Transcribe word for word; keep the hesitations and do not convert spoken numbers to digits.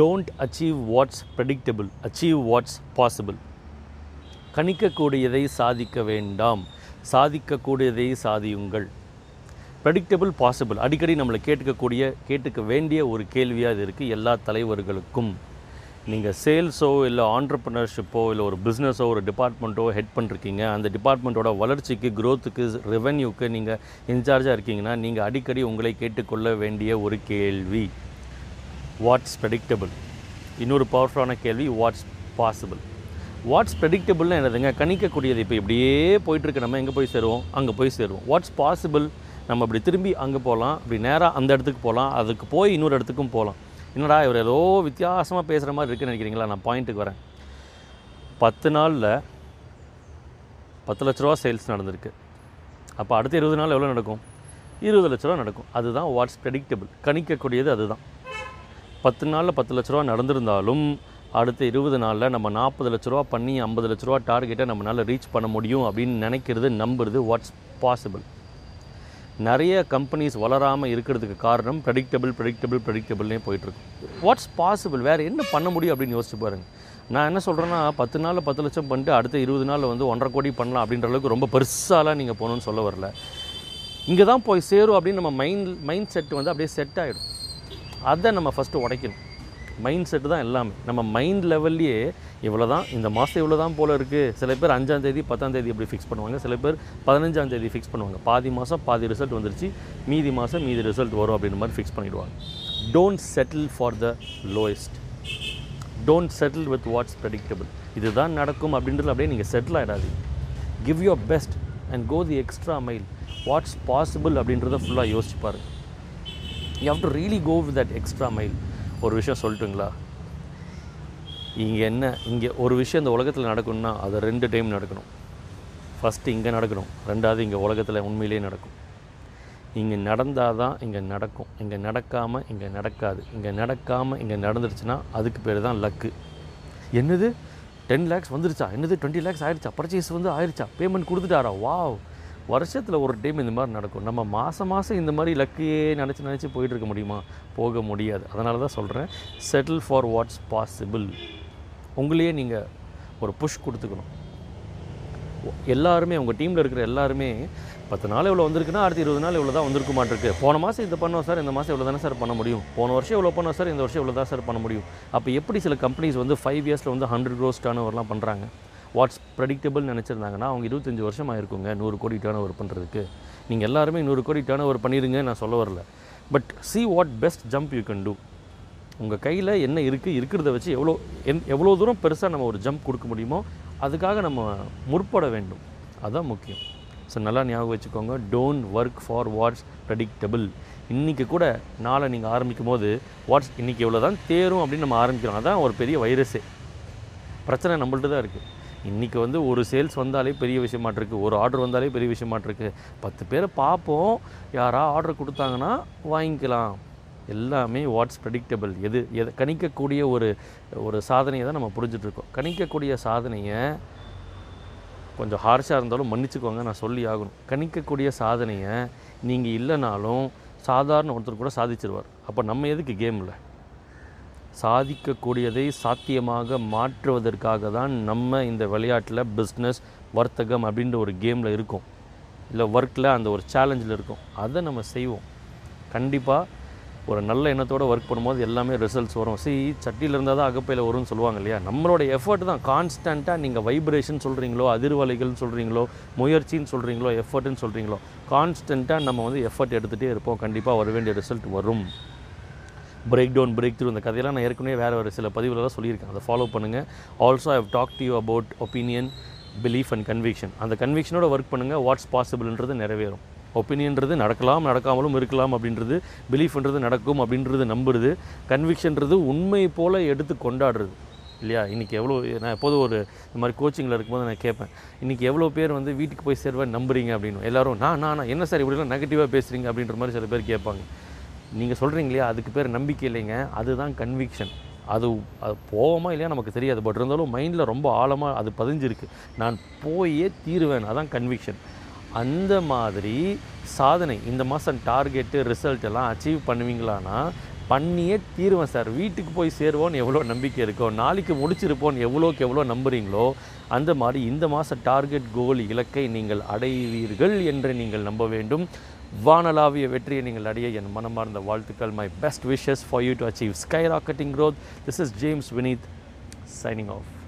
Don't achieve what's predictable, achieve what's possible. கணிக்கக்கூடியதை சாதிக்க வேண்டாம், சாதிக்கக்கூடியதை சாதியுங்கள். ப்ரெடிக்டபிள் பாசிபிள் அடிக்கடி நம்மளை கேட்டுக்கக்கூடிய கேட்டுக்க வேண்டிய ஒரு கேள்வியாக இது இருக்குது. எல்லா தலைவர்களுக்கும் நீங்கள் சேல்ஸோ இல்லை ஆண்டர்ப்ரனர்ஷிப்போ இல்லை ஒரு பிஸ்னஸோ ஒரு டிபார்ட்மெண்ட்டோ ஹெட் பண்ணிருக்கீங்க, அந்த டிபார்ட்மெண்ட்டோட வளர்ச்சிக்கு க்ரோத்துக்கு ரெவென்யூக்கு நீங்கள் இன்சார்ஜாக இருக்கீங்கன்னா நீங்கள் அடிக்கடி உங்களை கேட்டுக்கொள்ள வேண்டிய ஒரு கேள்வி வாட்ஸ் ப்ரெடிக்டபிள். இன்னொரு பவர்ஃபுல்லான கேள்வி வாட்ஸ் பாசிபிள். வாட்ஸ் ப்ரெடிக்டபிள்னு என்னதுங்க? கணிக்கக்கூடியது. இப்போ இப்படியே போயிட்டுருக்கு, நம்ம எங்கே போய் சேருவோம்? அங்கே போய் சேருவோம். வாட்ஸ் பாசிபிள், நம்ம அப்படி திரும்பி அங்கே போகலாம், இப்படி நேராக அந்த இடத்துக்கு போகலாம், அதுக்கு போய் இன்னொரு இடத்துக்கும் போகலாம். என்னடா இவர் ஏதோ வித்தியாசமாக பேசுகிற மாதிரி இருக்குன்னு நினைக்கிறீங்களா? நான் பாயிண்ட்டுக்கு வரேன். பத்து நாளில் பத்து லட்ச ரூபா சேல்ஸ் நடந்திருக்கு, அப்போ அடுத்த இருபது நாள் எவ்வளோ நடக்கும்? இருபது லட்ச ரூபா நடக்கும். அதுதான் வாட்ஸ் ப்ரெடிக்டபிள், கணிக்கக்கூடியது. அதுதான் பத்து நாளில் பத்து லட்ச ரூபா நடந்திருந்தாலும் அடுத்த இருபது நாளில் நம்ம நாற்பது லட்ச ரூபா பண்ணி ஐம்பது லட்ச ரூபா டார்கெட்டை நம்மளால் ரீச் பண்ண முடியும் அப்படின்னு நினைக்கிறது, நம்புறது வாட்ஸ் பாசிபிள். நிறைய கம்பெனிஸ் வளராமல் இருக்கிறதுக்கு காரணம் ப்ரெடிக்டபிள் ப்ரெடிக்டபிள் ப்ரெடிக்டபிள்னே போயிட்டுருக்கு. வாட்ஸ் பாசிபிள், வேறு என்ன பண்ண முடியும் அப்படின்னு யோசிச்சு பாருங்கள். நான் என்ன சொல்கிறேன்னா, பத்து நாளில் பத்து லட்சம் பண்ணிட்டு அடுத்த இருபது நாளில் வந்து ஒன்றரை கோடி பண்ணலாம் அப்படின்ற அளவுக்கு ரொம்ப பெருசாலாம் நீங்கள் போகணுன்னு சொல்ல வரல. இங்கே தான் போய் சேரும் அப்படின்னு நம்ம மைண்ட் மைண்ட் செட் வந்து அப்படியே செட் ஆகிடும். அதை நம்ம ஃபஸ்ட்டு உடைக்கணும். மைண்ட் செட்டு தான் எல்லாமே. நம்ம மைண்ட் லெவல்லையே இவ்வளோ தான், இந்த மாதம் இவ்வளோ தான் போல் இருக்குது. சில பேர் அஞ்சாம் தேதி பத்தாம் தேதி இப்படி ஃபிக்ஸ் பண்ணுவாங்க, சில பேர் பதினஞ்சாம் தேதி ஃபிக்ஸ் பண்ணுவாங்க. பாதி மாதம் பாதி ரிசல்ட் வந்துருச்சு, மீதி மாதம் மீதி ரிசல்ட் வரும் அப்படின்ற மாதிரி ஃபிக்ஸ் பண்ணிவிடுவாங்க. Don't settle for the lowest, don't settle with what's predictable. இதுதான் நடக்கும் அப்படின்றது அப்படியே நீங்கள் செட்டில் ஆகிடாதீங்க. Give your best and go the extra mile. What's possible அப்படின்றத ஃபுல்லாக யோசிச்சு பாருங்கள். You have to really go with that extra mile. ஒரு விஷயம் சொல்லட்டுங்களா? இங்கே என்ன, இங்கே ஒரு விஷயம் இந்த உலகத்தில் நடக்கணும்னா அது ரெண்டு டைம் நடக்கணும். ஃபஸ்ட்டு இங்கே நடக்கணும், ரெண்டாவது இங்கே உலகத்தில் உண்மையிலே நடக்கும். இங்கே நடந்தால் தான் இங்கே நடக்கும். இங்கே நடக்காமல் இங்கே நடக்காது. இங்கே நடக்காமல் இங்கே நடந்துருச்சுன்னா அதுக்கு பேர் தான் லக்கு. என்னது டென் லேக்ஸ் வந்துருச்சா, என்னது டுவெண்ட்டி லேக்ஸ் ஆயிடுச்சா, பர்ச்சேஸ் வந்து ஆயிடுச்சா, பேமெண்ட் கொடுத்துட்டாரா, வாவ். வருஷத்தில் ஒரு டைம் இந்த மாதிரி நடக்கும். நம்ம மாதம் மாதம் இந்த மாதிரி லக்கையே நினச்சி நினச்சி போயிட்டு இருக்க முடியுமா? போக முடியாது. அதனால தான் சொல்கிறேன், செட்டில் ஃபார் வாட்ஸ் பாசிபிள். உங்களையே நீங்கள் ஒரு புஷ் கொடுத்துக்கணும். எல்லாருமே உங்கள் டீமில் இருக்கிற எல்லாருமே பத்து நாள் இவ்வளோ வந்திருக்குன்னா அடுத்த இருபது நாள் இவ்வளோ தான் வந்திருக்க மாட்டிருக்கு. போன மாதம் இதை பண்ணோம் சார், இந்த மாதம் இவ்வளோ தானே சார் பண்ண முடியும், போன வருஷம் இவ்வளோ பண்ணோம் சார், இந்த வருஷம் இவ்வளோ தான் சார் பண்ண முடியும். அப்போ எப்படி சில கம்பெனிஸ் வந்து ஃபைவ் இயர்ஸில் வந்து ஹண்ட்ரட் க்ரோஸ் டர்னோவர்லாம் பண்ணுறாங்க? வாட்ஸ் ப்ரெடிக்டபிள் நினச்சிருந்தாங்கன்னா அவங்க இருபத்தஞ்சி வருஷம் ஆகிருக்குங்க நூறு கோடி டேர்ன் ஓவர் பண்ணுறதுக்கு. நீங்கள் எல்லாருமே நூறு கோடி டேர்ன் ஓவர் பண்ணிடுங்க நான் சொல்ல வரல. But see what best jump you can do. உங்கள் கையில் என்ன இருக்குது, இருக்கிறத வச்சு எவ்வளோ என் எவ்வளோ தூரம் பெருசாக நம்ம ஒரு ஜம்ப் கொடுக்க முடியுமோ அதுக்காக நம்ம முற்பட வேண்டும். அதுதான் முக்கியம். ஸோ நல்லா ஞாபகம் வச்சுக்கோங்க, don't work for what's predictable. இன்றைக்கி கூட நாளை நீங்கள் ஆரம்பிக்கும் போது வாட்ஸ் இன்றைக்கி எவ்வளோ தான் தேரும் அப்படின்னு நம்ம ஆரம்பிக்கிறோம். அதுதான் ஒரு பெரிய வைரஸே. பிரச்சனை நம்மள்ட்ட தான் இருக்குது. இன்றைக்கி வந்து ஒரு சேல்ஸ் வந்தாலே பெரிய விஷயமாட்டிருக்கு, ஒரு ஆர்டர் வந்தாலே பெரிய விஷயமாட்டிருக்கு. பத்து பேரை பார்ப்போம், யாராக ஆர்டர் கொடுத்தாங்கன்னா வாங்கிக்கலாம். எல்லாமே வாட்ஸ் ப்ரெடிக்டபிள். எது எது கணிக்கக்கூடிய ஒரு ஒரு சாதனையை தான் நம்ம புரிஞ்சிட்ருக்கோம். கணிக்கக்கூடிய சாதனையை கொஞ்சம் ஹார்ஷாக இருந்தாலும் மன்னிச்சுக்கோங்க, நான் சொல்லி ஆகணும். கணிக்கக்கூடிய சாதனையை நீங்கள் இல்லைனாலும் சாதாரண ஒருத்தர் கூட சாதிச்சிருவார். அப்போ நம்ம எதுக்கு கேமில்? சாதிக்கக்கூடியதை சாத்தியமாக மாற்றுவதற்காக தான் நம்ம இந்த விளையாட்டில் பிஸ்னஸ் வர்த்தகம் அப்படின்ற ஒரு கேமில் இருக்கோம், இல்லை ஒர்க்கில் அந்த ஒரு சேலஞ்சில் இருக்கோம். அதை நம்ம செய்வோம். கண்டிப்பாக ஒரு நல்ல எண்ணத்தோடு ஒர்க் பண்ணும்போது எல்லாமே ரிசல்ட்ஸ் வரும். சி சட்டியில் இருந்தால் தான் அகப்பையில் வரும்னு சொல்லுவாங்க இல்லையா? நம்மளோட எஃபர்ட் தான். கான்ஸ்டண்ட்டாக நீங்கள் வைப்ரேஷன் சொல்கிறீங்களோ, அதிர்வலைகள்னு சொல்கிறீங்களோ, முயற்சின்னு சொல்கிறீங்களோ, எஃபர்ட்டுன்னு சொல்கிறீங்களோ, கான்ஸ்டண்ட்டாக நம்ம வந்து எஃபர்ட் எடுத்துகிட்டே இருப்போம். கண்டிப்பாக வர வேண்டிய ரிசல்ட் வரும். பிரேக் டவுன் பிரேக் த்ரூ, இந்த கதையெல்லாம் நான் ஏற்கனவே வேறு ஒரு சில பதிவில் தான் சொல்லியிருக்கேன், அதை ஃபாலோ பண்ணுங்கள். Also I have talk to you about opinion, belief and conviction. அந்த கன்விக்ஷனோட ஒர்க் பண்ணுங்கள், வாட்ஸ் பாசிபிள்ன்றது நிறைவேறும். ஒப்பீனியன்றது நடக்கலாம், நடக்காமலும் இருக்கலாம் அப்படின்றது, பிலீஃப்ன்றது நடக்கும் அப்படின்றது நம்புறது, கன்விக்ஷன்றது உண்மை போல் எடுத்து கொண்டாடுறது இல்லையா? இன்றைக்கி எவ்வளோ, நான் எப்போதும் ஒரு இந்த மாதிரி கோச்சிங்கில் இருக்கும்போது நான் கேட்பேன், இன்றைக்கி எவ்வளோ பேர் வந்து வீட்டுக்கு போய் சேருவேன் நம்புறீங்க அப்படின்னு. எல்லோரும் நான் நான் என்ன சார் இப்படிலாம் நெகட்டிவாக பேசுகிறீங்க அப்படின்ற மாதிரி சில பேர் கேட்பாங்க. நீங்கள் சொல்கிறீங்களே அதுக்கு பேர் நம்பிக்கை இல்லைங்க, அதுதான் கன்விக்ஷன். அது அது போவோமா இல்லையா நமக்கு தெரியாது, பட் இருந்தாலும் மைண்டில் ரொம்ப ஆழமாக அது பதிஞ்சிருக்கு, நான் போயே தீருவேன், அதான் கன்விக்ஷன். அந்த மாதிரி சாதனை இந்த மாதம் டார்கெட்டு ரிசல்ட் எல்லாம் அச்சீவ் பண்ணுவீங்களான்னா பண்ணியே தீருவேன் சார், வீட்டுக்கு போய் சேருவோன்னு எவ்வளோ நம்பிக்கை இருக்கும், நாளைக்கு முடிச்சிருப்போன்னு எவ்வளோக்கு எவ்வளோ நம்புகிறீங்களோ அந்த மாதிரி இந்த மாத டார்கெட் கோல் இலக்கை நீங்கள் அடைவீர்கள் என்று நீங்கள் நம்ப வேண்டும். வானளாவிய வெற்றியை நீங்கள் அடைய என் மனமார்ந்த வாழ்த்துக்கள். My best wishes for you to achieve sky rocketing growth. This is James Vineeth signing of.